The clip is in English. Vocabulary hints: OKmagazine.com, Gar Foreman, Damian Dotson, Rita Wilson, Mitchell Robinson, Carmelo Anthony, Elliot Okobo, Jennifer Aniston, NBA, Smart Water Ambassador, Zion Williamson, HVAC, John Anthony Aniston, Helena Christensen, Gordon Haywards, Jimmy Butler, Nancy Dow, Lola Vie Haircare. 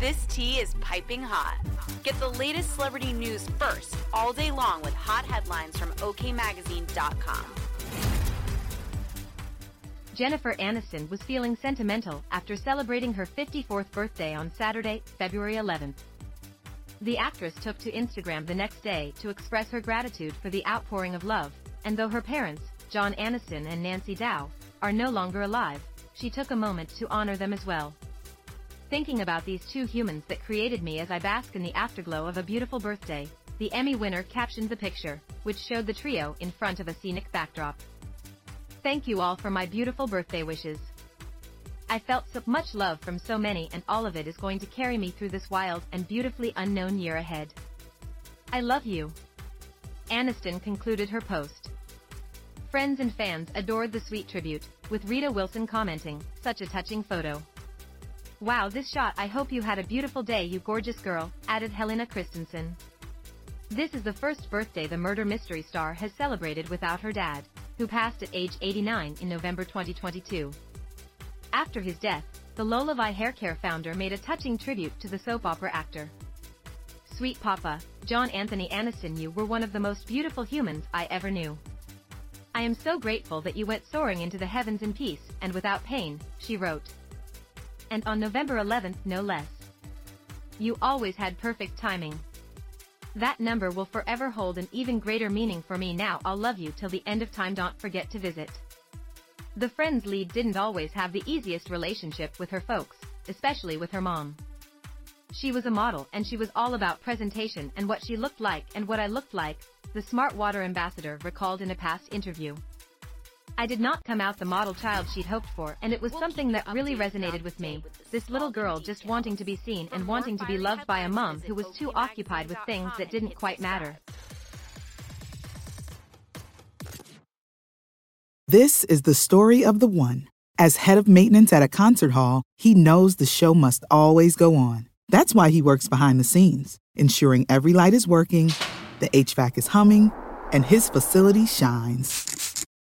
This tea is piping hot. Get the latest celebrity news first all day long with hot headlines from OKmagazine.com. Jennifer Aniston was feeling sentimental after celebrating her 54th birthday on Saturday, February 11th. The actress took to Instagram the next day to express her gratitude for the outpouring of love, and though her parents, John Aniston and Nancy Dow, are no longer alive, she took a moment to honor them as well. Thinking about these two humans that created me as I bask in the afterglow of a beautiful birthday, the Emmy winner captioned the picture, which showed the trio in front of a scenic backdrop. Thank you all for my beautiful birthday wishes. I felt so much love from so many, and all of it is going to carry me through this wild and beautifully unknown year ahead. I love you. Aniston concluded her post. Friends and fans adored the sweet tribute, with Rita Wilson commenting, "Such a touching photo. Wow, this shot. I hope you had a beautiful day, you gorgeous girl," added Helena Christensen. This is the first birthday the murder mystery star has celebrated without her dad, who passed at age 89 in November 2022. After his death, the Lola Vie Haircare founder made a touching tribute to the soap opera actor. "Sweet Papa, John Anthony Aniston, you were one of the most beautiful humans I ever knew. I am so grateful that you went soaring into the heavens in peace and without pain," she wrote. And on November 11th, no less. "You always had perfect timing. That number will forever hold an even greater meaning for me now. I'll love you till the end of time. Don't forget to visit." The Friends lead didn't always have the easiest relationship with her folks, especially with her mom. "She was a model and she was all about presentation and what she looked like and what I looked like," the Smart Water Ambassador recalled in a past interview. "I did not come out the model child she'd hoped for, and it was something that really resonated with me, this little girl just wanting to be seen and wanting to be loved by a mom who was too occupied with things that didn't quite matter." This is the story of the one. As head of maintenance at a concert hall, he knows the show must always go on. That's why he works behind the scenes, ensuring every light is working, the HVAC is humming, and his facility shines.